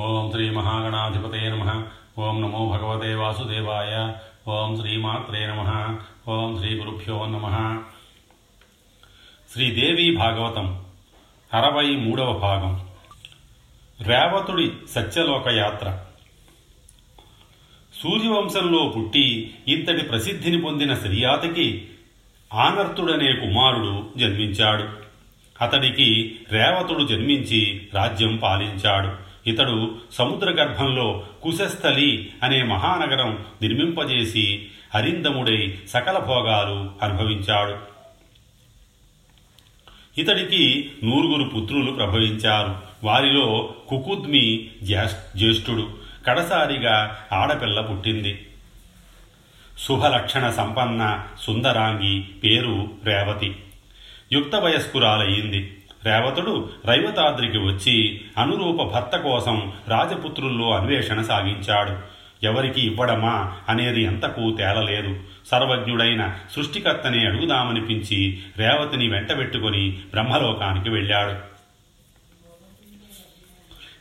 ఓం శ్రీ మహాగణాధిపతయే నమః. ఓం నమో భగవతే వాసుదేవాయ. ఓం శ్రీమాత్రే నమః. ఓం శ్రీ గురుభ్యో నమః. శ్రీదేవి భాగవతం 63వ భాగం. రేవతుడి సత్యలోకయాత్ర. సూర్యవంశంలో పుట్టి ఇంతటి ప్రసిద్ధిని పొందిన శ్రీయాతికి ఆనర్తుడనే కుమారుడు జన్మించాడు. అతడికి రేవతుడు జన్మించి రాజ్యం పాలించాడు. ఇతడు సముద్ర గర్భంలో కుశస్థలి అనే మహానగరం నిర్మింపజేసి అరిందముడై సకల భోగాలు అనుభవించాడు. ఇతడికి 100 పుత్రులు ప్రభవించారు. వారిలో కుకుద్మి జ్యేష్ఠుడు. కడసారిగా ఆడపిల్ల పుట్టింది. శుభలక్షణ సంపన్న సుందరాంగి, పేరు రేవతి. యుక్త వయస్కురాలయ్యింది. రేవతుడు రైవతాద్రికి వచ్చి అనురూప భర్త కోసం రాజపుత్రుల్లో అన్వేషణ సాగించాడు. ఎవరికి ఇవ్వడమా అనేది ఎంతకు తేలలేదు. సర్వజ్ఞుడైన సృష్టికర్తనే అడుగుదామనిపించి రేవతిని వెంటబెట్టుకుని బ్రహ్మలోకానికి వెళ్ళాడు.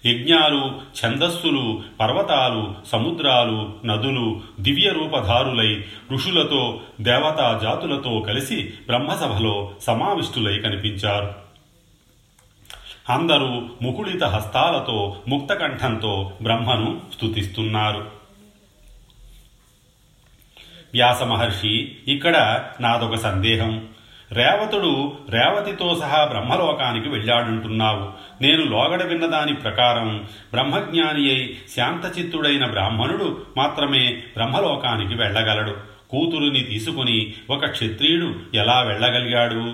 యజ్ఞాలు, ఛందస్సులు, పర్వతాలు, సముద్రాలు, నదులు దివ్య రూపధారులై ఋషులతో దేవతా జాతులతో కలిసి బ్రహ్మసభలో సమావిష్టులై కనిపించారు. అందరూ ముకుళిత హస్తాలతో ముక్తకంఠంతో బ్రహ్మను స్తుతిస్తున్నారు. వ్యాసమహర్షి, ఇక్కడ నాదొక సందేహం. రేవతుడు రేవతితో సహా బ్రహ్మలోకానికి వెళ్ళాడంటున్నావు. నేను లోగడ విన్నదాని ప్రకారం బ్రహ్మజ్ఞాని అయి శాంతచిత్తుడైన బ్రాహ్మణుడు మాత్రమే బ్రహ్మలోకానికి వెళ్ళగలడు. కూతురుని తీసుకుని ఒక క్షత్రియుడు ఎలా వెళ్ళగలిగాడు?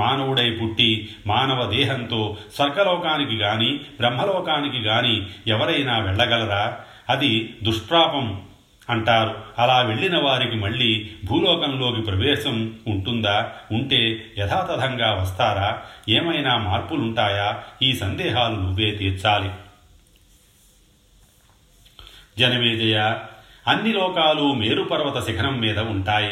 మానవుడై పుట్టి మానవ దేహంతో స్వర్గలోకానికి గాని బ్రహ్మలోకానికి గాని ఎవరైనా వెళ్ళగలరా? అది దుష్ప్రాపం అంటారు. అలా వెళ్ళిన వారికి మళ్ళీ భూలోకంలోకి ప్రవేశం ఉంటుందా? ఉంటే యథాతథంగా వస్తారా? ఏమైనా మార్పులుంటాయా? ఈ సందేహాలు నువ్వే తీర్చాలి. జనమేజయ, అన్ని లోకాలు మేరుపర్వత శిఖరం మీద ఉంటాయి.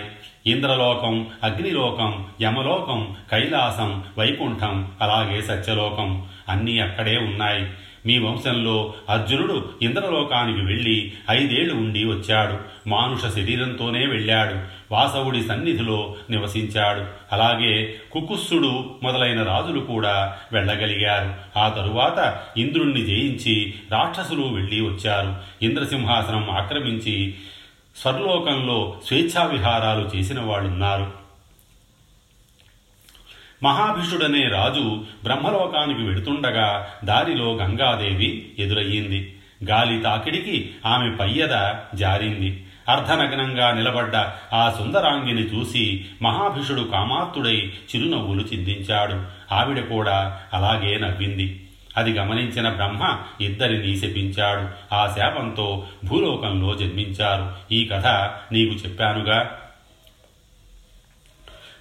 ఇంద్రలోకం, అగ్నిలోకం, యమలోకం, కైలాసం, వైకుంఠం, అలాగే సత్యలోకం అన్నీ అక్కడే ఉన్నాయి. మీ వంశంలో అర్జునుడు ఇంద్రలోకానికి వెళ్ళి 5 ఏళ్లు ఉండి వచ్చాడు. మానుష శరీరంతోనే వెళ్ళాడు. వాసవుడి సన్నిధిలో నివసించాడు. అలాగే కుకుస్సుడు మొదలైన రాజులు కూడా వెళ్ళగలిగారు. ఆ తరువాత ఇంద్రుణ్ణి జయించి రాక్షసులు వెళ్ళి వచ్చారు. ఇంద్రసింహాసనం ఆక్రమించి స్వర్లోకంలో స్వేచ్ఛావిహారాలు చేసిన వాళ్ళున్నారు. మహాభిషుడనే రాజు బ్రహ్మలోకానికి వెడుతుండగా దారిలో గంగాదేవి ఎదురయ్యింది. గాలి తాకిడికి ఆమె పయ్యద జారింది. అర్ధనగ్నంగా నిలబడ్డ ఆ సుందరాంగిని చూసి మహాభిషుడు కామాత్తుడై చిరునవ్వులు చిందించాడు. ఆవిడ కూడా అలాగే నవ్వింది. అది గమనించిన బ్రహ్మ ఇద్దరిని శపించాడు. ఆ శాపంతో భూలోకంలో జన్మించారు. ఈ కథ నీకు చెప్పానుగా.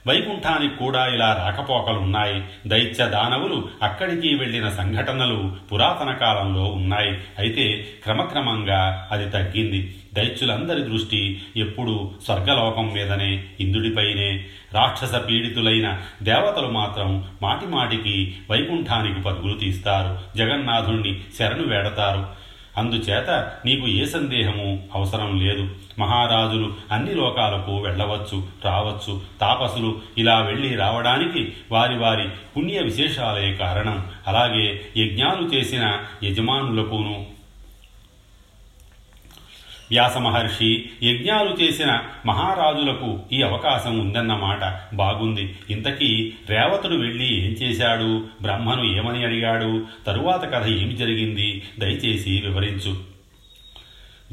వైకుంఠానికి కూడా ఇలా రాకపోకలున్నాయి. దైత్య దానవులు అక్కడికి వెళ్ళిన సంఘటనలు పురాతన కాలంలో ఉన్నాయి. అయితే క్రమక్రమంగా అది తగ్గింది. దైత్యులందరి దృష్టి ఎప్పుడూ స్వర్గలోకం మీదనే, ఇంద్రుడిపైనే. రాక్షస పీడితులైన దేవతలు మాత్రం మాటిమాటికి వైకుంఠానికి పరుగులు తీస్తారు. జగన్నాథుణ్ణి శరణు వేడతారు. అందుచేత నీకు ఏ సందేహము అవసరం లేదు. మహారాజులు అన్ని లోకాలకు వెళ్ళవచ్చు, రావచ్చు. తాపసులు ఇలా వెళ్ళి రావడానికి వారి వారి పుణ్య విశేషాలే కారణం. అలాగే యజ్ఞాలు చేసిన యజమానులకును. వ్యాసమహర్షి, యజ్ఞాలు చేసిన మహారాజులకు ఈ అవకాశం ఉందన్నమాట. బాగుంది. ఇంతకీ రేవతుడు వెళ్ళి ఏం చేశాడు? బ్రహ్మను ఏమని అడిగాడు? తరువాత కథ ఏమి జరిగింది? దయచేసి వివరించు.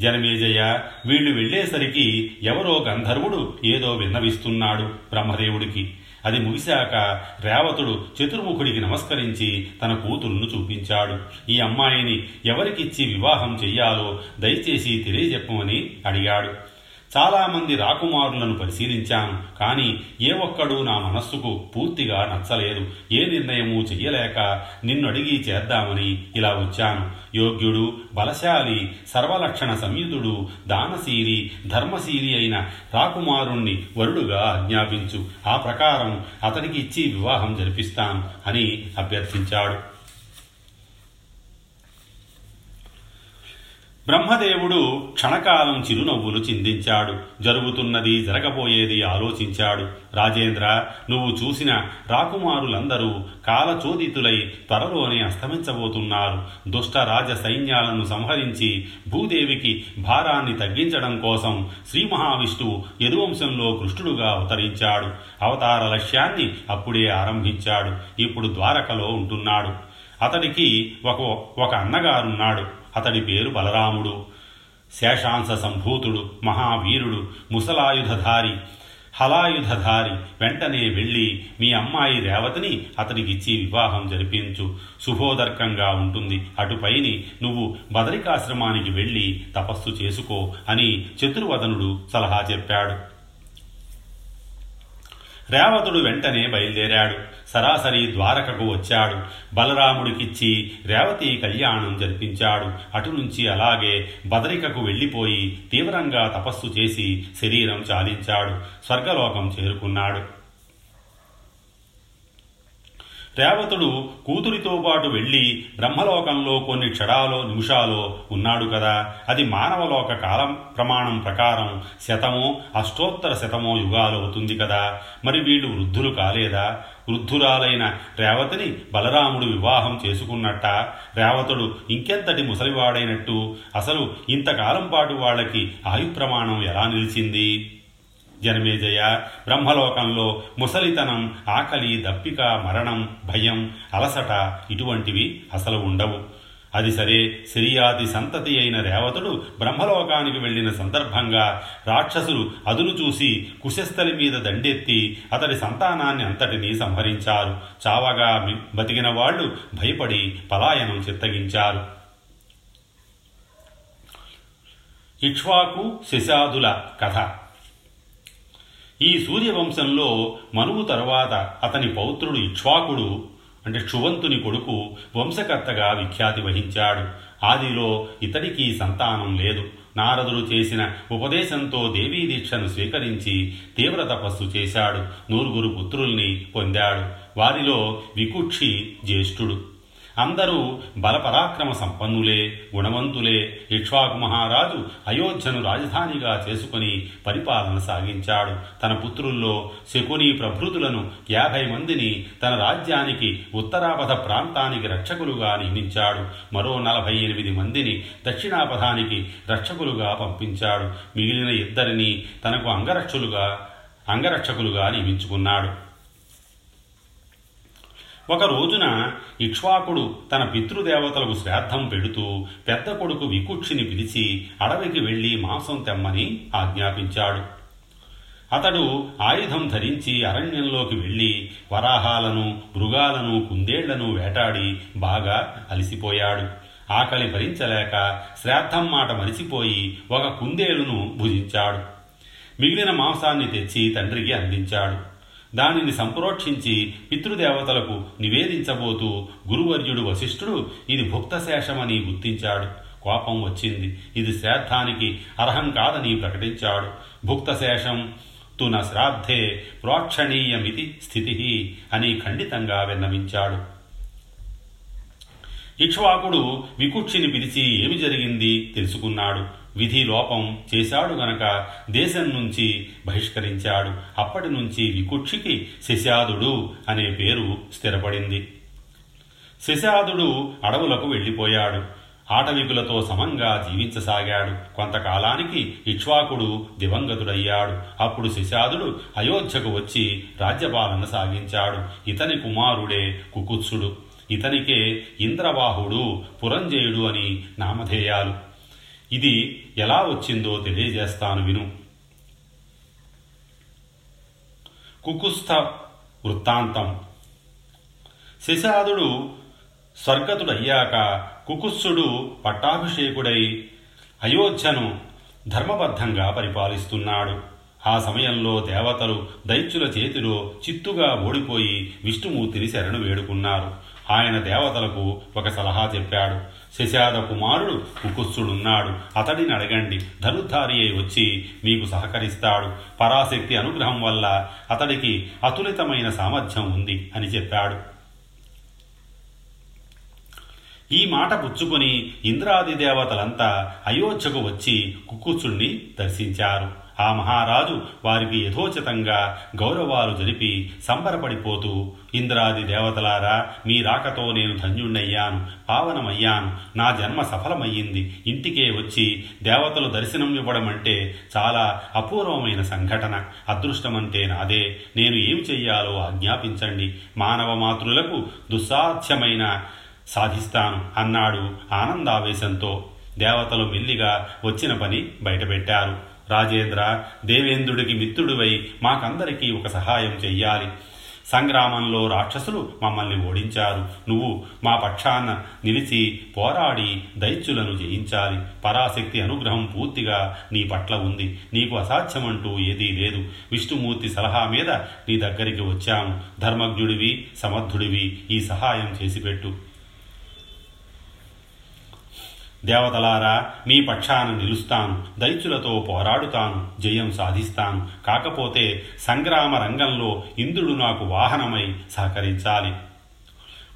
జనమేజయ, వీళ్ళు వెళ్ళేసరికి ఎవరో గంధర్వుడు ఏదో విన్నవిస్తున్నాడు బ్రహ్మదేవుడికి. అది ముగిశాక రేవతుడు చతుర్ముఖుడికి నమస్కరించి తన కూతురును చూపించాడు. ఈ అమ్మాయిని ఎవరికిచ్చి వివాహం చెయ్యాలో దయచేసి తెలియజెప్పమని అడిగాడు. చాలామంది రాకుమారులను పరిశీలించాను, కానీ ఏ ఒక్కడూ నా మనస్సుకు పూర్తిగా నచ్చలేదు. ఏ నిర్ణయము చెయ్యలేక నిన్ను అడిగి చేద్దామని ఇలా వచ్చాను. యోగ్యుడు, బలశాలి, సర్వలక్షణ సంయుధుడు, దానశీలి, ధర్మశీలి అయిన రాకుమారుణ్ణి వరుడుగా ఆజ్ఞాపించు. ఆ ప్రకారం అతనికి ఇచ్చి వివాహం జరిపిస్తాను అని అభ్యర్థించాడు. బ్రహ్మదేవుడు క్షణకాలం చిరునవ్వులు చిందించాడు. జరుగుతున్నది జరగబోయేది ఆలోచించాడు. రాజేంద్ర, నువ్వు చూసిన రాకుమారులందరూ కాలచోదితులై త్వరలోనే అస్తమించబోతున్నారు. దుష్టరాజ సైన్యాలను సంహరించి భూదేవికి భారాన్ని తగ్గించడం కోసం శ్రీ మహావిష్ణువు యదువంశంలో కృష్ణుడుగా అవతరించాడు. అవతార లక్ష్యాన్ని అప్పుడే ఆరంభించాడు. ఇప్పుడు ద్వారకలో ఉంటున్నాడు. అతడికి ఒక అన్నగారున్నాడు. అతడి పేరు బలరాముడు. శేషాంశ సంభూతుడు, మహావీరుడు, ముసలాయుధధారి, హలాయుధధారి. వెంటనే వెళ్ళి మీ అమ్మాయి రేవతిని అతనికిచ్చి వివాహం జరిపించు. శుభోదర్కంగా ఉంటుంది. అటుపైని నువ్వు బదరికాశ్రమానికి వెళ్ళి తపస్సు చేసుకో అని చతుర్వదనుడు సలహా చెప్పాడు. రేవతుడు వెంటనే బయలుదేరాడు. సరాసరి ద్వారకకు వచ్చాడు. బలరాముడికిచ్చి రేవతి కళ్యాణం జరిపించాడు. అటునుంచి అలాగే బదరికకు వెళ్ళిపోయి తీవ్రంగా తపస్సు చేసి శరీరం చాలించాడు. స్వర్గలోకం చేరుకున్నాడు. రేవతుడు కూతురితో పాటు వెళ్ళి బ్రహ్మలోకంలో కొన్ని నిమిషాలో ఉన్నాడు కదా, అది మానవలోక కాలం ప్రమాణం ప్రకారం 100 అష్టోత్తర 100 యుగాలు అవుతుంది కదా. మరి వీళ్ళు వృద్ధులు కాలేదా? వృద్ధురాలైన రేవతిని బలరాముడు వివాహం చేసుకున్నట్ట. రేవతుడు ఇంకెంతటి ముసలివాడైనట్టు? అసలు ఇంతకాలం పాటు వాళ్ళకి ఆయు ప్రమాణం ఎలా నిలిచింది? జనమేజయ, బ్రహ్మలోకంలో ముసలితనం, ఆకలి, దప్పిక, మరణం, భయం, అలసట ఇటువంటివి అసలు ఉండవు. అది సరే, శరీరాది సంతతి అయిన రేవతుడు బ్రహ్మలోకానికి వెళ్ళిన సందర్భంగా రాక్షసులు అదును చూసి కుశస్థలి మీద దండెత్తి అతడి సంతానాన్ని అంతటినీ సంహరించారు. చావగా బతికిన వాళ్ళు భయపడి పలాయనం చిత్తగించారు. ఇక్ష్వాకు శశాదుల కథ. ఈ సూర్యవంశంలో మనువు తరువాత అతని పౌత్రుడు ఇక్ష్వాకుడు, అంటే క్షువంతుని కొడుకు, వంశకర్తగా విఖ్యాతి వహించాడు. ఆదిలో ఇతడికి సంతానం లేదు. నారదుడు చేసిన ఉపదేశంతో దేవీ దీక్షను స్వీకరించి తీవ్ర తపస్సు చేశాడు. 100 పుత్రుల్ని పొందాడు. వారిలో వికుక్షి జ్యేష్ఠుడు. అందరూ బలపరాక్రమ సంపన్నులే, గుణవంతులే. ఇక్ష్వాకు మహారాజు అయోధ్యను రాజధానిగా చేసుకుని పరిపాలన సాగించాడు. తన పుత్రుల్లో శకుని ప్రభృతులను 50 మందిని తన రాజ్యానికి ఉత్తరాపథ ప్రాంతానికి రక్షకులుగా నియమించాడు. మరో 48 మందిని దక్షిణాపథానికి రక్షకులుగా పంపించాడు. మిగిలిన 2 తనకు అంగరక్షకులుగా నియమించుకున్నాడు. ఒక రోజున ఇక్ష్వాకుడు తన పితృదేవతలకు శ్రాద్ధం పెడుతూ పెద్ద కొడుకు వికుక్షిని పిలిచి అడవికి వెళ్ళి మాంసం తెమ్మని ఆజ్ఞాపించాడు. అతడు ఆయుధం ధరించి అరణ్యంలోకి వెళ్ళి వరాహాలను, మృగాలను, కుందేళ్లను వేటాడి బాగా అలసిపోయాడు. ఆకలి భరించలేక శ్రాద్ధం మాట మరిచిపోయి ఒక కుందేలును భుజించాడు. మిగిలిన మాంసాన్ని తెచ్చి తండ్రికి అందించాడు. దానిని సంప్రోక్షించి పితృదేవతలకు నివేదించబోతూ గురువర్యుడు వశిష్ఠుడు ఇది భుక్తశేషమని గుర్తించాడు. కోపం వచ్చింది. ఇది శ్రాద్ధానికి అర్హం కాదని ప్రకటించాడు. భుక్తశేషం తున శ్రాద్ధే ప్రోక్షణీయమితి స్థితి అని ఖండితంగా విన్నవించాడు. ఇక్ష్వాకుడు వికుక్షిని పిలిచి ఏమి జరిగింది తెలుసుకున్నాడు. విధి లోపం చేశాడు గనక దేశం నుంచి బహిష్కరించాడు. అప్పటి నుంచి వికుక్షికి శశాదుడు అనే పేరు స్థిరపడింది. శశాదుడు అడవులకు వెళ్ళిపోయాడు. ఆటవికులతో సమంగా జీవించసాగాడు. కొంతకాలానికి ఇక్ష్వాకుడు దివంగతుడయ్యాడు. అప్పుడు శశాదుడు అయోధ్యకు వచ్చి రాజ్యపాలన సాగించాడు. ఇతని కుమారుడే కుకుత్సుడు. ఇతనికే ఇంద్రవాహుడు, పురంజయుడు అని నామధేయాలు. ఇది ఎలా వచ్చిందో తెలియజేస్తాను విను. కుకుత్స్థ వృత్తాంతం. శశాదుడు స్వర్గతుడయ్యాక కుకుత్సుడు పట్టాభిషేకుడై అయోధ్యను ధర్మబద్ధంగా పరిపాలిస్తున్నాడు. ఆ సమయంలో దేవతలు దైత్యుల చేతిలో చిత్తుగా ఓడిపోయి విష్ణుమూర్తిని శరణు వేడుకున్నారు. ఆయన దేవతలకు ఒక సలహా చెప్పాడు. శశాద కుమారుడు కుకుత్సుడున్నాడు. అతడిని అడగండి. ధనుర్ధారి అయి వచ్చి మీకు సహకరిస్తాడు. పరాశక్తి అనుగ్రహం వల్ల అతడికి అతులితమైన సామర్థ్యం ఉంది అని చెప్పాడు. ఈ మాట పుచ్చుకొని ఇంద్రాది దేవతలంతా అయోధ్యకు వచ్చి కుక్కుచుణ్ణి దర్శించారు. ఆ మహారాజు వారికి యథోచితంగా గౌరవాలు జరిపి సంబరపడిపోతూ, ఇంద్రాది దేవతలారా, మీ రాకతో నేను ధన్యుణ్ణయ్యాను, పావనమయ్యాను, నా జన్మ సఫలమయ్యింది. ఇంటికే వచ్చి దేవతలు దర్శనం ఇవ్వడం అంటే చాలా అపూర్వమైన సంఘటన. అదృష్టమంటే నాదే. నేను ఏమి చెయ్యాలో ఆజ్ఞాపించండి. మానవ మాతృలకు దుస్సాధ్యమైన సాధిస్తాను అన్నాడు ఆనందావేశంతో. దేవతలు మెల్లిగా వచ్చిన పని బయటపెట్టారు. రాజేంద్ర, దేవేంద్రుడికి మిత్రుడివై మాకందరికీ ఒక సహాయం చెయ్యాలి. సంగ్రామంలో రాక్షసులు మమ్మల్ని ఓడించారు. నువ్వు మా పక్షాన నిలిచి పోరాడి దైత్యులను జయించాలి. పరాశక్తి అనుగ్రహం పూర్తిగా నీ పట్ల ఉంది. నీకు అసాధ్యమంటూ ఏదీ లేదు. విష్ణుమూర్తి సలహా మీద నీ దగ్గరికి వచ్చాము. ధర్మజ్ఞుడివి, సమర్థుడివి, ఈ సహాయం చేసిపెట్టు. దేవతలారా, మీ పక్షాన నిలుస్తాను, దైత్యులతో పోరాడుతాను, జయం సాధిస్తాను. కాకపోతే సంగ్రామ రంగంలో ఇంద్రుడు నాకు వాహనమై సహకరించాలి.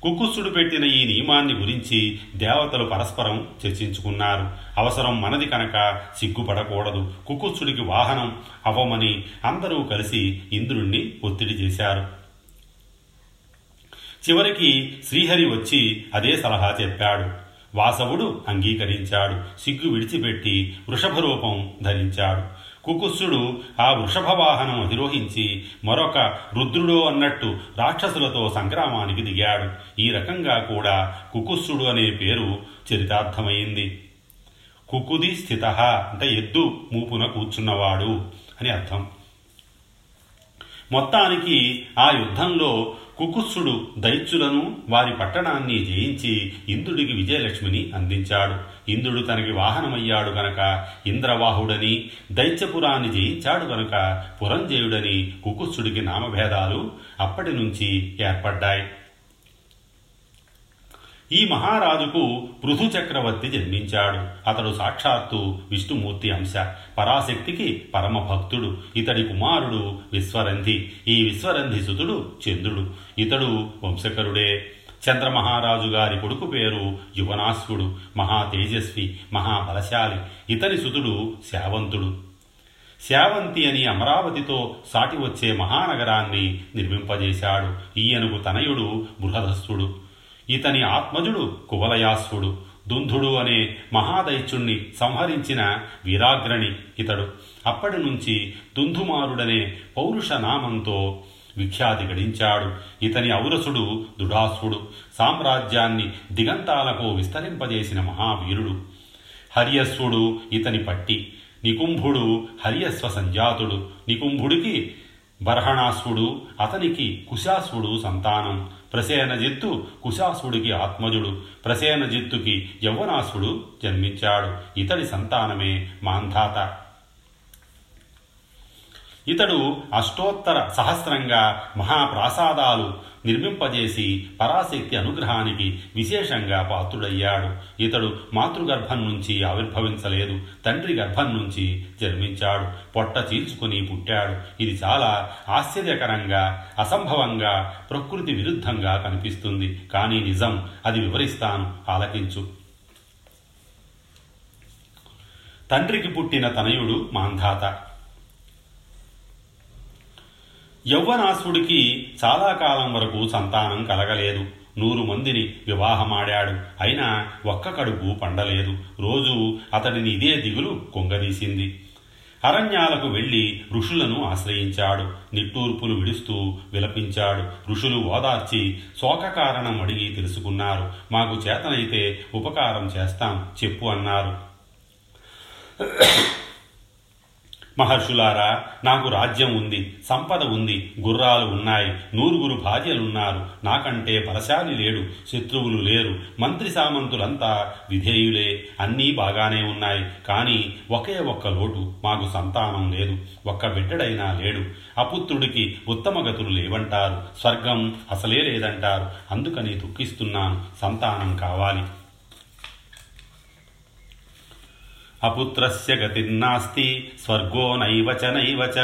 కుకుత్సుడు పెట్టిన ఈ నియమాన్ని గురించి దేవతలు పరస్పరం చర్చించుకున్నారు. అవసరం మనది కనుక సిగ్గుపడకూడదు. కుకుత్సుడికి వాహనం అవ్వమని అందరూ కలిసి ఇంద్రుణ్ణి ఒత్తిడి చేశారు. చివరికి శ్రీహరి వచ్చి అదే సలహా చెప్పాడు. వాసవుడు అంగీకరించాడు. సిగ్గు విడిచిపెట్టి వృషభ రూపం ధరించాడు. కుకుత్సుడు ఆ వృషభ వాహనం అధిరోహించి మరొక రుద్రుడో అన్నట్టు రాక్షసులతో సంగ్రామానికి దిగాడు. ఈ రకంగా కూడా కుకుత్సుడు అనే పేరు చరితార్థమైంది. కుకుది స్థిత అంటే ఎద్దు మూపున కూర్చున్నవాడు అని అర్థం. మొత్తానికి ఆ యుద్ధంలో కుకుత్సుడు దైత్యులను, వారి పట్టణాన్ని జయించి ఇంద్రుడికి విజయలక్ష్మిని అందించాడు. ఇంద్రుడు తనకి వాహనమయ్యాడు గనక ఇంద్రవాహుడని, దైత్యపురాన్ని జయించాడు గనక పురంజయుడని కుకుత్సుడికి నామభేదాలు అప్పటి నుంచి ఏర్పడ్డాయి. ఈ మహారాజుకు పృథు చక్రవర్తి జన్మించాడు. అతడు సాక్షాత్తు విష్ణుమూర్తి అంశ, పరాశక్తికి పరమ భక్తుడు. ఇతడి కుమారుడు విశ్వరంధి. ఈ విశ్వరంధి సుతుడు చంద్రుడు. ఇతడు వంశకరుడే. చంద్రమహారాజు గారి కొడుకు పేరు యువనాశ్వుడు. మహా తేజస్వి, మహాబలశాలి. ఇతని సుతుడు శావంతుడు. శావంతి అని అమరావతితో సాటి వచ్చే మహానగరాన్ని నిర్మింపజేశాడు. ఈయనకు తనయుడు బృహదస్సుడు. ఇతని ఆత్మజుడు కువలయాశ్వుడు. దుంధుడు అనే మహాదైత్యుణ్ణి సంహరించిన వీరాగ్రణి ఇతడు. అప్పటి నుంచి దుంధుమారుడనే పౌరుష నామంతో విఖ్యాతి గడించాడు. ఇతని ఔరసుడు దుడాసుడు. సామ్రాజ్యాన్ని దిగంతాలకు విస్తరింపజేసిన మహావీరుడు. హర్యశ్వుడు ఇతని పట్టి. నికుంభుడు హర్యశ్వ సంజాతుడు. నికుంభుడికి బర్హణాసుడు, అతనికి కుశాసుడు సంతానం. ప్రసేనజిత్తు కుశాసుడికి ఆత్మజుడు. ప్రసేనజిత్తుకి యవ్వనాసుడు జన్మించాడు. ఇతడి సంతానమే మాంధాత. ఇతడు అష్టోత్తర సహస్రంగా మహాప్రాసాదాలు నిర్మింపజేసి పరాశక్తి అనుగ్రహానికి విశేషంగా పాత్రుడయ్యాడు. ఇతడు మాతృగర్భం నుంచి ఆవిర్భవించలేదు. తండ్రి గర్భం నుంచి జన్మించాడు. పొట్ట చీల్చుకుని పుట్టాడు. ఇది చాలా ఆశ్చర్యకరంగా, అసంభవంగా, ప్రకృతి విరుద్ధంగా కనిపిస్తుంది. కానీ నిజం. అది వివరిస్తాను, ఆలకించు. తండ్రికి పుట్టిన తనయుడు మాంధాత. యవ్వనాసుడికి చాలా కాలం వరకు సంతానం కలగలేదు. 100 మందిని వివాహమాడాడు. అయినా ఒక్క కడుపు పండలేదు. రోజు అతడిని ఇదే దిగులు కొంగదీసింది. అరణ్యాలకు వెళ్ళి ఋషులను ఆశ్రయించాడు. నిట్టూర్పులు విడుస్తూ విలపించాడు. ఋషులు ఓదార్చి శోక కారణం అడిగి తెలుసుకున్నారు. మాకు చేతనైతే ఉపకారం చేస్తాం, చెప్పు అన్నారు. మహర్షులారా, నాకు రాజ్యం ఉంది, సంపద ఉంది, గుర్రాలు ఉన్నాయి, 100 భార్యలున్నారు, నాకంటే బలశాలి లేడు, శత్రువులు లేరు, మంత్రి సామంతులంతా విధేయులే, అన్నీ బాగానే ఉన్నాయి. కానీ ఒకే ఒక్క లోటు, మాకు సంతానం లేదు, ఒక్క బిడ్డడైనా లేడు. అపుత్రుడికి ఉత్తమగతులు లేవంటారు, స్వర్గం అసలే లేదంటారు. అందుకని దుఃఖిస్తున్నాను, సంతానం కావాలి. అపుత్రస్య గతిర్నాస్తి స్వర్గో నైవచ నైవచ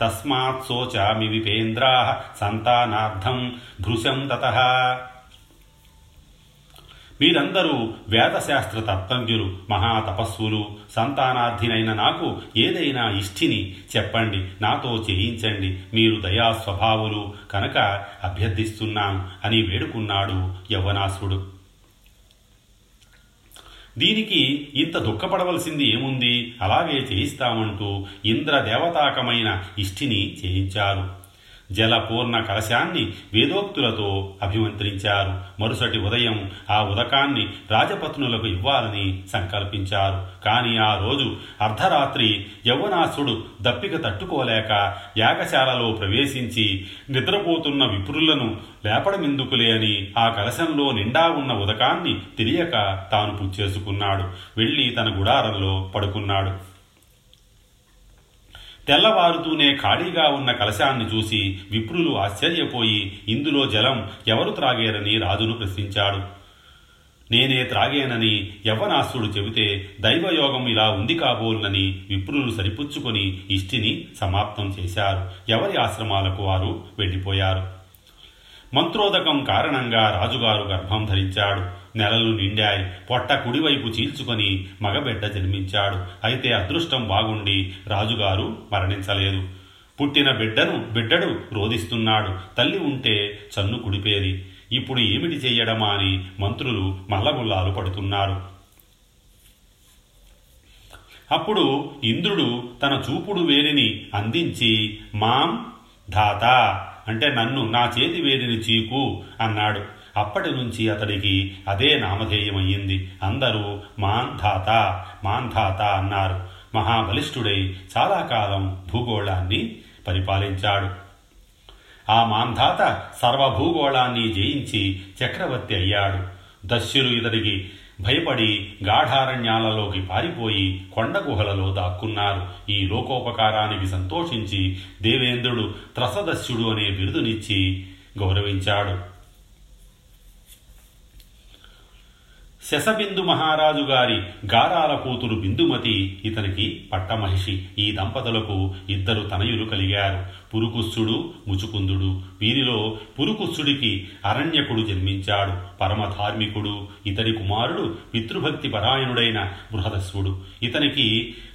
తస్మాత్ శోచామి విపేంద్రాః సంతానార్థం భృశం తతః వీరందరూ వేదశాస్త్ర తత్వజ్ఞులు, మహాతపస్సులు. సంతానార్థినైన నాకు ఏదైనా ఇష్టిని చెప్పండి, నాతో చేయించండి. మీరు దయాస్వభావులు కనుక అభ్యర్థిస్తున్నాను అని వేడుకున్నాడు యవ్వనాసుడు. దీనికి ఇంత దుఃఖపడవలసింది ఏముంది, అలాగే చేయిస్తామంటూ ఇంద్రదేవతాకమైన ఇష్టిని చేయించారు. జలపూర్ణ కలశాన్ని వేదోక్తులతో అభిమంత్రించారు. మరుసటి ఉదయం ఆ ఉదకాన్ని రాజపత్నులకు ఇవ్వాలని సంకల్పించారు. కానీ ఆ రోజు అర్ధరాత్రి యవ్వనాసుడు దప్పిక తట్టుకోలేక యాగశాలలో ప్రవేశించి నిద్రపోతున్న విప్రులను లేపడమెందుకులే అని ఆ కలశంలో నిండా ఉన్న ఉదకాన్ని తెలియక తాను పుచ్చేసుకున్నాడు. వెళ్ళి తన గుడారంలో పడుకున్నాడు. తెల్లవారుతూనే ఖాళీగా ఉన్న కలశాన్ని చూసి విప్రులు ఆశ్చర్యపోయి ఇందులో జలం ఎవరు త్రాగేరని రాజును ప్రశ్నించాడు. నేనే త్రాగేనని యవ్వనాసుడు చెబితే దైవయోగం ఇలా ఉంది కాబోలని విప్రులు సరిపుచ్చుకొని ఇష్టిని సమాప్తం చేశారు. ఎవరి ఆశ్రమాలకు వారు వెళ్ళిపోయారు. మంత్రోదకం కారణంగా రాజుగారు గర్భం ధరించాడు. నెలలు నిండాయి. పొట్ట కుడివైపు చీల్చుకొని మగబిడ్డ జన్మించాడు. అయితే అదృష్టం బాగుండి రాజుగారు మరణించలేదు. పుట్టిన బిడ్డడు రోదిస్తున్నాడు. తల్లి ఉంటే చన్ను కుడిపేది. ఇప్పుడు ఏమిటి చేయడమా అని మంత్రులు మల్లగుల్లాలు పడుతున్నారు. అప్పుడు ఇంద్రుడు తన చూపుడు వేలిని అందించి మాం ధాత అంటే నన్ను, నా చేతి వేలిని చీకు అన్నాడు. అప్పటి నుంచి అతడికి అదే నామధేయమయ్యింది. అందరూ మాంధాత మాంధాత అన్నారు. మహాబలిష్ఠుడై చాలా కాలం భూగోళాన్ని పరిపాలించాడు. ఆ మాంధాత సర్వభూగోళాన్ని జయించి చక్రవర్తి అయ్యాడు. దస్యులు ఇతడికి భయపడి గాఢారణ్యాలలోకి పారిపోయి కొండ గుహలలో దాక్కున్నారు. ఈ లోకోపకారానికి సంతోషించి దేవేంద్రుడు త్రసదస్యుడు అనే బిరుదునిచ్చి గౌరవించాడు. శశబిందు మహారాజు గారి గారాల కూతురు బిందుమతి ఇతనికి పట్టమహిషి. ఈ దంపతులకు ఇద్దరు తనయులు కలిగారు, పురుకుస్సుడు, ముచుకుందుడు. వీరిలో పురుకుస్సుడికి అరణ్యకుడు జన్మించాడు. పరమధార్మికుడు. ఇతడి కుమారుడు పితృభక్తి పరాయణుడైన బృహదస్సుడు. ఇతనికి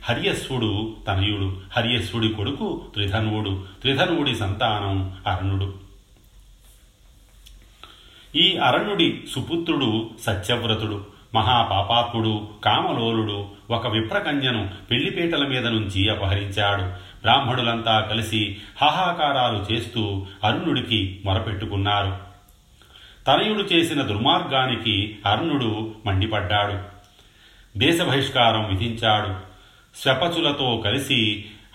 హర్యస్వుడు తనయుడు. హర్యస్వుడి కొడుకు త్రిధనువుడు. త్రిధనువుడి సంతానం అరణుడు. ఈ అరణ్యుడి సుపుత్రుడు సత్యవ్రతుడు. మహాపాపాత్ముడు, కామలోలుడు. ఒక విప్రకన్యను పెళ్లిపేటల మీద నుంచి అపహరించాడు. బ్రాహ్మణులంతా కలిసి హాహాకారాలు చేస్తూ అరుణుడికి మొరపెట్టుకున్నారు. తనయుడు చేసిన దుర్మార్గానికి అరుణుడు మండిపడ్డాడు. దేశబహిష్కారం విధించాడు. శపచులతో కలిసి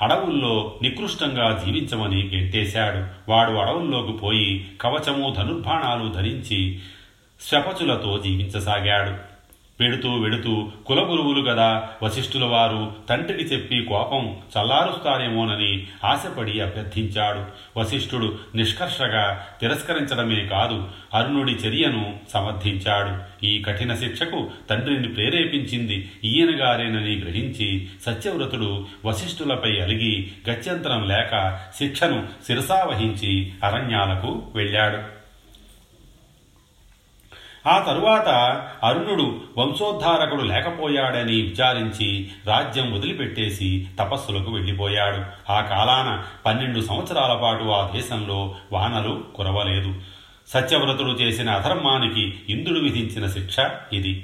అడవుల్లో నికృష్టంగా జీవించమని గెంటేశాడు. వాడు అడవుల్లోకి పోయి కవచము, ధనుర్బాణాలు ధరించి శపచులతో జీవించసాగాడు. వెడుతూ కులగురువులు కదా వశిష్ఠుల వారు, తండ్రికి చెప్పి కోపం చల్లారుస్తారేమోనని ఆశపడి అభ్యర్థించాడు. వశిష్ఠుడు నిష్కర్షగా తిరస్కరించడమే కాదు అరుణుడి చర్యను సమర్థించాడు. ఈ కఠిన శిక్షకు తండ్రిని ప్రేరేపించింది ఈయనగారేనని గ్రహించి సత్యవ్రతుడు వశిష్ఠులపై అలిగి గత్యంతరం లేక శిక్షను శిరసావహించి అరణ్యాలకు వెళ్ళాడు. ఆ తరువాత అరుణుడు వంశోద్ధారకుడు లేకపోయాడని విచారించి రాజ్యం వదిలిపెట్టేసి తపస్సులకు వెళ్ళిపోయాడు. ఆ కాలాన 12 సంవత్సరాల పాటు ఆ దేశంలో వానలు కురవలేదు. సత్యవ్రతుడు చేసిన అధర్మానికి ఇంద్రుడు విధించిన శిక్ష ఇది.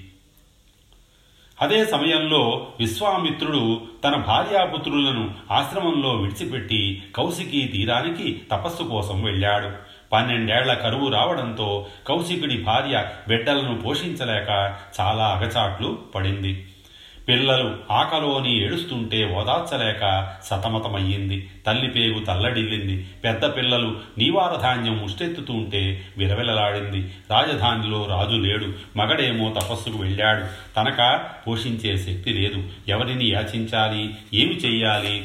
అదే సమయంలో విశ్వామిత్రుడు తన భార్యాపుత్రులను ఆశ్రమంలో విడిచిపెట్టి కౌశికీ తీరానికి తపస్సు కోసం వెళ్ళాడు. 12 ఏళ్ల కరువు రావడంతో కౌశికుడి భార్య బిడ్డలను పోషించలేక చాలా అగచాట్లు పడింది. పిల్లలు ఆకలోని ఏడుస్తుంటే ఓదార్చలేక సతమతమయ్యింది. తల్లి పేగు తల్లడిల్లింది. పెద్ద పిల్లలు నీవారధాన్యం ముష్టెత్తుతుంటే విలవిలలాడింది. రాజధానిలో రాజు లేడు. మగడేమో తపస్సుకు వెళ్ళాడు. తనక పోషించే శక్తి లేదు. ఎవరిని యాచించాలి, ఏమి చెయ్యాలి?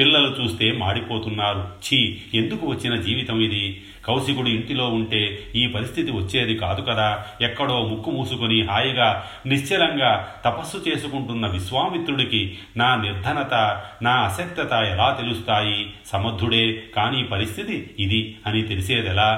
పిల్లలు చూస్తే మాడిపోతున్నారు. ఛీ, ఎందుకు వచ్చిన జీవితం ఇది? కౌశికుడు ఇంటిలో ఉంటే ఈ పరిస్థితి వచ్చేది కాదు కదా. ఎక్కడో ముక్కు మూసుకొని హాయిగా నిశ్చలంగా తపస్సు చేసుకుంటున్న విశ్వామిత్రుడికి నా నిర్ధనత, నా అశక్తత ఎలా తెలుస్తాయి? సమర్థుడే, కానీ పరిస్థితి ఇది అని తెలిసేదెలా?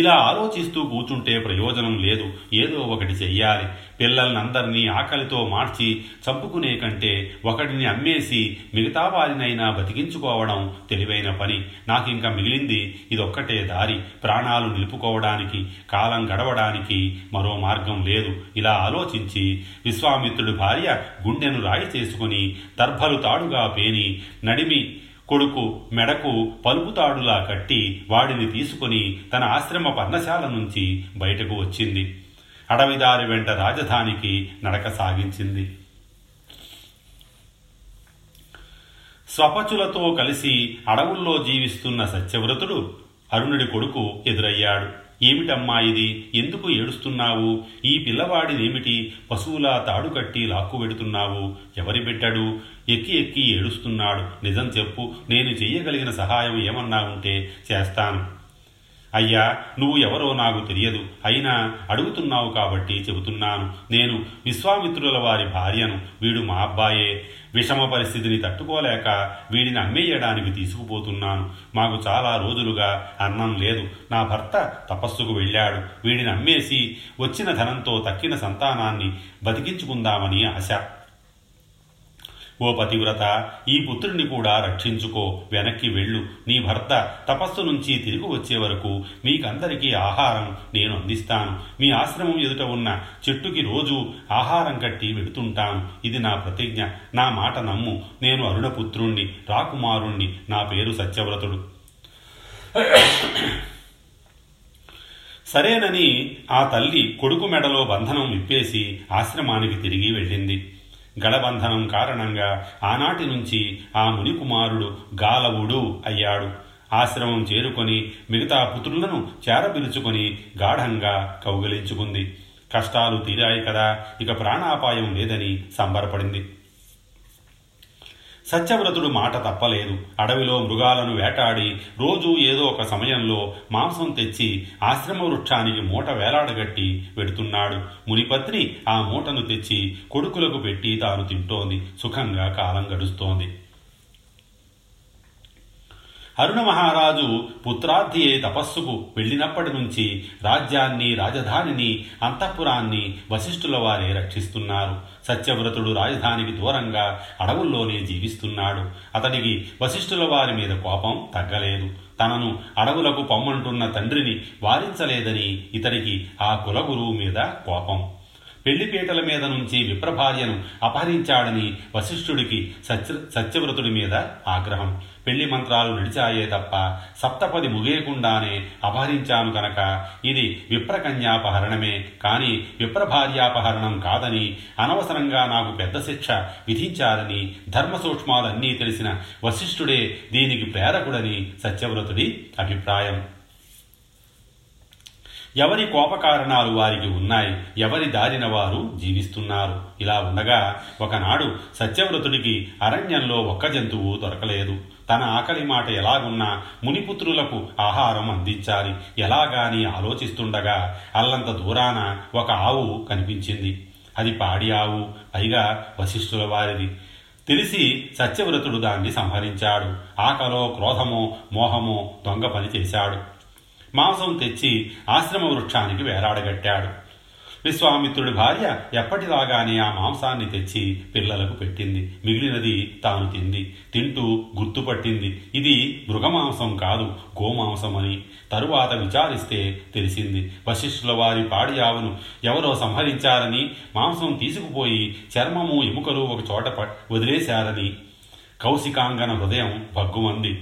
ఇలా ఆలోచిస్తూ కూర్చుంటే ప్రయోజనం లేదు, ఏదో ఒకటి చెయ్యాలి. పిల్లల్నందరినీ ఆకలితో మార్చి చంపుకునే కంటే ఒకటిని అమ్మేసి మిగతా వారినైనా బతికించుకోవడం తెలివైన పని. నాకింక మిగిలింది ఇదొక్కటే దారి, ప్రాణాలు నిలుపుకోవడానికి, కాలం గడవడానికి మరో మార్గం లేదు. ఇలా ఆలోచించి విశ్వామిత్రుడి భార్య గుండెను రాయి చేసుకుని దర్భలు తాడుగా పేని నడిమి కొడుకు మెడకు పలుపుతాడులా కట్టి వాడిని తీసుకుని తన ఆశ్రమ పర్ణశాల నుంచి బయటకు వచ్చింది. అడవిదారి వెంట రాజధానికి నడక సాగించింది. స్వపచులతో కలిసి అడవుల్లో జీవిస్తున్న సత్యవ్రతుడు అరుణుడి కొడుకు ఎదురయ్యాడు. ఏమిటమ్మా ఇది, ఎందుకు ఏడుస్తున్నావు? ఈ పిల్లవాడినేమిటి పశువులా తాడు కట్టి లాక్కు పెడుతున్నావు? ఎవరి బిడ్డడు? ఎక్కి ఎక్కి ఏడుస్తున్నాడు, నిజం చెప్పు. నేను చెయ్యగలిగిన సహాయం ఏమన్నా ఉంటే చేస్తాను. అయ్యా, నువ్వు ఎవరో నాకు తెలియదు, అయినా అడుగుతున్నావు కాబట్టి చెబుతున్నాను. నేను విశ్వామిత్రుల వారి భార్యను, వీడు మా అబ్బాయే. విషమ పరిస్థితిని తట్టుకోలేక వీడిని అమ్మేయడానికి తీసుకుపోతున్నాను. మాకు చాలా రోజులుగా అన్నం లేదు. నా భర్త తపస్సుకు వెళ్ళాడు. వీడిని అమ్మేసి వచ్చిన ధనంతో తక్కిన సంతానాన్ని బతికించుకుందామని ఆశ. ఓ పతివ్రత, ఈ పుత్రుడిని కూడా రక్షించుకో, వెనక్కి వెళ్ళు. నీ భర్త తపస్సు నుంచి తిరిగి వచ్చే వరకు మీకందరికీ ఆహారం నేను అందిస్తాను. మీ ఆశ్రమం ఎదుట ఉన్న చెట్టుకి రోజు ఆహారం కట్టి వెడుతుంటాను. ఇది నా ప్రతిజ్ఞ. నా మాట నమ్ము. నేను అరుణపుత్రుణ్ణి, రాకుమారుణ్ణి. నా పేరు సత్యవ్రతుడు. సరేనని ఆ తల్లి కొడుకు మెడలో బంధనం విప్పేసి ఆశ్రమానికి తిరిగి వెళ్ళింది. గడబంధనం కారణంగా ఆనాటి నుంచి ఆ మునికుమారుడు గాలవుడు అయ్యాడు. ఆశ్రమం చేరుకొని మిగతా పుత్రులను చేరపిలుచుకొని గాఢంగా కౌగిలించుకుంది. కష్టాలు తీరాయి కదా, ఇక ప్రాణాపాయం లేదని సంబరపడింది. సత్యవ్రతుడు మాట తప్పలేదు. అడవిలో మృగాలను వేటాడి రోజూ ఏదో ఒక సమయంలో మాంసం తెచ్చి ఆశ్రమ వృక్షానికి మూట వేలాడగట్టి పెడుతున్నాడు. మునిపత్ని ఆ మూటను తెచ్చి కొడుకులకు పెట్టి తాను తింటోంది. సుఖంగా కాలం గడుస్తోంది. అరుణ మహారాజు పుత్రార్థి అయి తపస్సుకు వెళ్ళినప్పటి నుంచి రాజ్యాన్ని, రాజధానిని, అంతఃపురాన్ని వశిష్ఠుల వారే రక్షిస్తున్నారు. సత్యవ్రతుడు రాజధానికి దూరంగా అడవుల్లోనే జీవిస్తున్నాడు. అతడికి వశిష్ఠుల వారి మీద కోపం తగ్గలేదు. తనను అడవులకు పొమ్మంటున్న తండ్రిని వారించలేదని ఇతడికి ఆ కులగురువు మీద కోపం. పెళ్లిపీటల మీద నుంచి విప్రభార్యను అపహరించాడని వశిష్ఠుడికి సత్యవ్రతుడి మీద ఆగ్రహం. పెళ్లి మంత్రాలు నడిచాయే తప్ప సప్తపది ముగియకుండానే అపహరించాను కనుక ఇది విప్రకన్యాపహరణమే కానీ విప్రభార్యాపహరణం కాదని, అనవసరంగా నాకు పెద్ద శిక్ష విధించాలని ధర్మసూక్ష్మాలన్నీ తెలిసిన వశిష్ఠుడే దీనికి ప్రేరకుడని సత్యవ్రతుడి అభిప్రాయం. ఎవరి కోపకారణాలు వారికి ఉన్నాయి, ఎవరి దారిన వారు జీవిస్తున్నారు. ఇలా ఉండగా ఒకనాడు సత్యవ్రతుడికి అరణ్యంలో ఒక్క జంతువు దొరకలేదు. తన ఆకలి మాట ఎలాగున్నా మునిపుత్రులకు ఆహారం అందించాలి ఎలాగాని ఆలోచిస్తుండగా అల్లంత దూరాన ఒక ఆవు కనిపించింది. అది పాడి ఆవు, పైగా వశిష్ఠుల వారిది. తెలిసి సత్యవ్రతుడు దాన్ని సంహరించాడు. ఆకలో క్రోధమో మోహమో దొంగ పని చేశాడు. మాంసం తెచ్చి ఆశ్రమ వృక్షానికి వేలాడగట్టాడు. విశ్వామిత్రుడి భార్య ఎప్పటిలాగానే ఆ మాంసాన్ని తెచ్చి పిల్లలకు పెట్టింది. మిగిలినది తాను తింది. తింటూ గుర్తుపట్టింది, ఇది మృగమాంసం కాదు, గోమాంసమని. తరువాత విచారిస్తే తెలిసింది, వశిష్ఠుల వారి పాడి ఆవును ఎవరో సంహరించారని, మాంసం తీసుకుపోయి చర్మము ఎముకలు ఒక చోట వదిలేశారని కౌశికాంగన హృదయం భగ్గుమంది.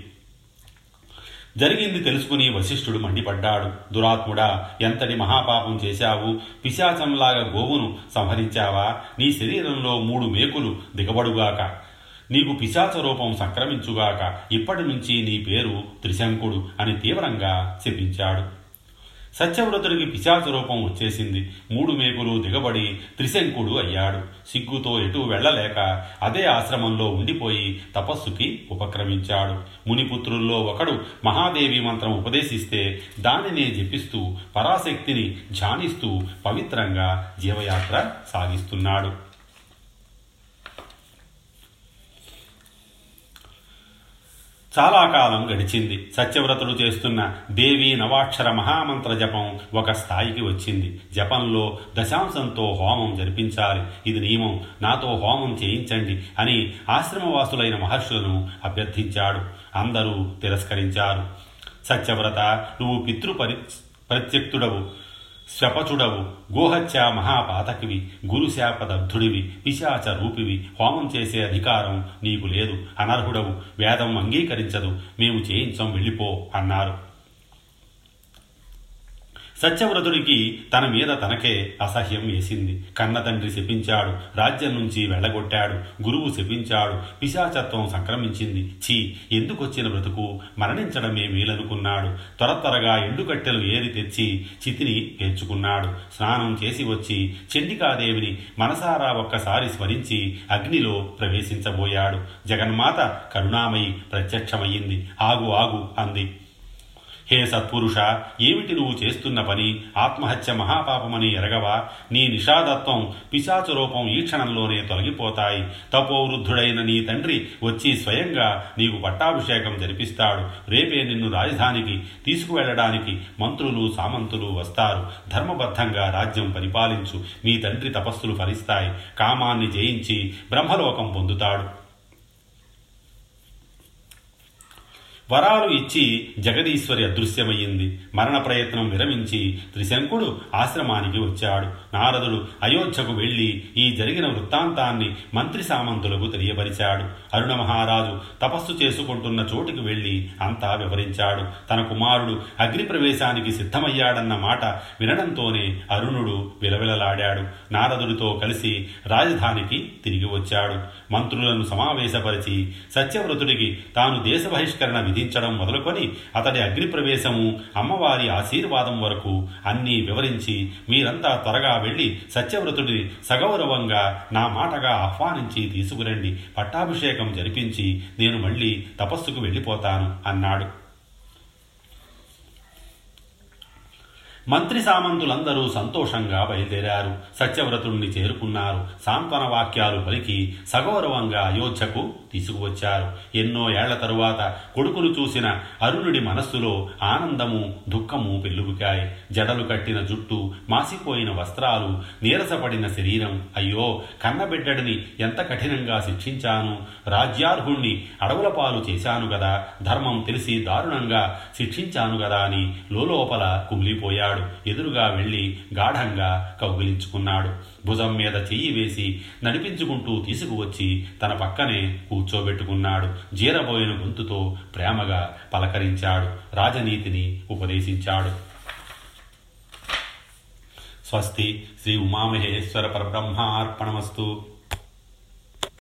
జరిగింది తెలుసుకుని వశిష్ఠుడు మండిపడ్డాడు. దురాత్ముడా, ఎంతటి మహాపాపం చేశావు! పిశాచంలాగా గోవును సంహరించావా? నీ శరీరంలో 3 మేకులు దిగబడుగాక, నీకు పిశాచ రూపం సంక్రమించుగాక. ఇప్పటి నుంచి నీ పేరు త్రిశంకుడు అని తీవ్రంగా శపించాడు. సత్యవ్రతుడికి పిశాచ రూపం వచ్చేసింది. 3 మేకులు దిగబడి త్రిశంకుడు అయ్యాడు. సిగ్గుతో ఎటు వెళ్ళలేక అదే ఆశ్రమంలో ఉండిపోయి తపస్సుకి ఉపక్రమించాడు. మునిపుత్రుల్లో ఒకడు మహాదేవి మంత్రం ఉపదేశిస్తే దానినే జపిస్తూ పరాశక్తిని ధ్యానిస్తూ పవిత్రంగా జీవయాత్ర సాగిస్తున్నాడు. చాలా కాలం గడిచింది. సత్యవ్రతులు చేస్తున్న దేవీ నవాక్షర మహామంత్ర జపం ఒక స్థాయికి వచ్చింది. జపంలో దశాంశంతో హోమం జరిపించాలి, ఇది నియమం. నాతో హోమం చేయించండి అని ఆశ్రమవాసులైన మహర్షులను అభ్యర్థించాడు. అందరూ తిరస్కరించారు. సత్యవ్రత, నువ్వు పితృప్రత్యక్తుడవు, శపచుడవు, గోహత్య మహాపాతకివి, గురుశాపదగ్ధుడివి, పిశాచ రూపివి. హోమం చేసే అధికారం నీకు లేదు. అనర్హుడవు. వేదం అంగీకరించదు. మేము చేయించం, వెళ్ళిపో అన్నారు. సత్యవ్రతుడికి తన మీద తనకే అసహ్యం వేసింది. కన్నతండ్రి శపించాడు, రాజ్యం నుంచి వెళ్ళగొట్టాడు, గురువు శపించాడు, పిశాచత్వం సంక్రమించింది. ఛీ, ఎందుకొచ్చిన బ్రతుకు, మరణించడమే వీలనుకున్నాడు. త్వర త్వరగా ఎండుకట్టెలు ఏరి తెచ్చి చితిని పేర్చుకున్నాడు. స్నానం చేసి వచ్చి చండికాదేవిని మనసారా ఒక్కసారి స్మరించి అగ్నిలో ప్రవేశించబోయాడు. జగన్మాత కరుణామయి ప్రత్యక్షమయ్యింది. ఆగు ఆగు అంది. హే సత్పురుష, ఏమిటి నువ్వు చేస్తున్న పని? ఆత్మహత్య మహాపాపమని ఎరగవా? నీ నిషాదత్వం, పిశాచరూపం ఈ క్షణంలోనే తొలగిపోతాయి. తపోవృద్ధుడైన నీ తండ్రి వచ్చి స్వయంగా నీకు పట్టాభిషేకం జరిపిస్తాడు. రేపే నిన్ను రాజధానికి తీసుకువెళ్ళడానికి మంత్రులు, సామంతులు వస్తారు. ధర్మబద్ధంగా రాజ్యం పరిపాలించు. నీ తండ్రి తపస్సులు ఫలిస్తాయి. కామాన్ని జయించి బ్రహ్మలోకం పొందుతాడు. వరాలు ఇచ్చి జగదీశ్వరి అదృశ్యమయ్యింది. మరణ ప్రయత్నం విరమించి త్రిశంకుడు ఆశ్రమానికి వచ్చాడు. నారదుడు అయోధ్యకు వెళ్ళి ఈ జరిగిన వృత్తాంతాన్ని మంత్రి సామంతులకు తెలియపరిచాడు. అరుణ మహారాజు తపస్సు చేసుకుంటున్న చోటికి వెళ్ళి అంతా వివరించాడు. తన కుమారుడు అగ్నిప్రవేశానికి సిద్ధమయ్యాడన్న మాట వినడంతోనే అరుణుడు విలవిలలాడాడు. నారదుడితో కలిసి రాజధానికి తిరిగి వచ్చాడు. మంత్రులను సమావేశపరిచి సత్యవ్రతుడికి తాను దేశ బహిష్కరణ విధించడం మొదలుకొని అతడి అగ్నిప్రవేశము, అమ్మవారి ఆశీర్వాదం వరకు అన్నీ వివరించి, మీరంతా త్వరగా వెళ్ళి సత్యవ్రతుడిని సగౌరవంగా నా మాటగా ఆహ్వానించి తీసుకురండి. పట్టాభిషేకం జరిపించి నేను మళ్ళీ తపస్సుకు వెళ్ళిపోతాను అన్నాడు. మంత్రి సామంతులందరూ సంతోషంగా బయలుదేరారు. సత్యవ్రతుడిని చేరుకున్నారు. సాంత్వన వాక్యాలు పలికి సగౌరవంగా అయోధ్యకు తీసుకువచ్చారు. ఎన్నో ఏళ్ల తరువాత కొడుకును చూసిన అరుణుడి మనస్సులో ఆనందము, దుఃఖము పెళ్ళుబుకాయి. జడలు కట్టిన జుట్టు, మాసిపోయిన వస్త్రాలు, నీరసపడిన శరీరం. అయ్యో, కన్నబిడ్డడిని ఎంత కఠినంగా శిక్షించాను, రాజ్యార్హుణ్ణి అడవుల పాలు చేశాను కదా, ధర్మం తెలిసి దారుణంగా శిక్షించాను కదా అని లోలోపల కుమిలిపోయాడు. ఎదురుగా వెళ్ళి గాఢంగా కౌగిలించుకున్నాడు. భుజం మీద చెయ్యి వేసి నడిపించుకుంటూ తీసుకువచ్చి తన పక్కనే కూర్చోబెట్టుకున్నాడు. జీరబోయిన గొంతుతో ప్రేమగా పలకరించాడు. రాజనీతిని ఉపదేశించాడు. స్వస్తి శ్రీ ఉమామహేశ్వర పరబ్రహ్మార్పణమస్తు.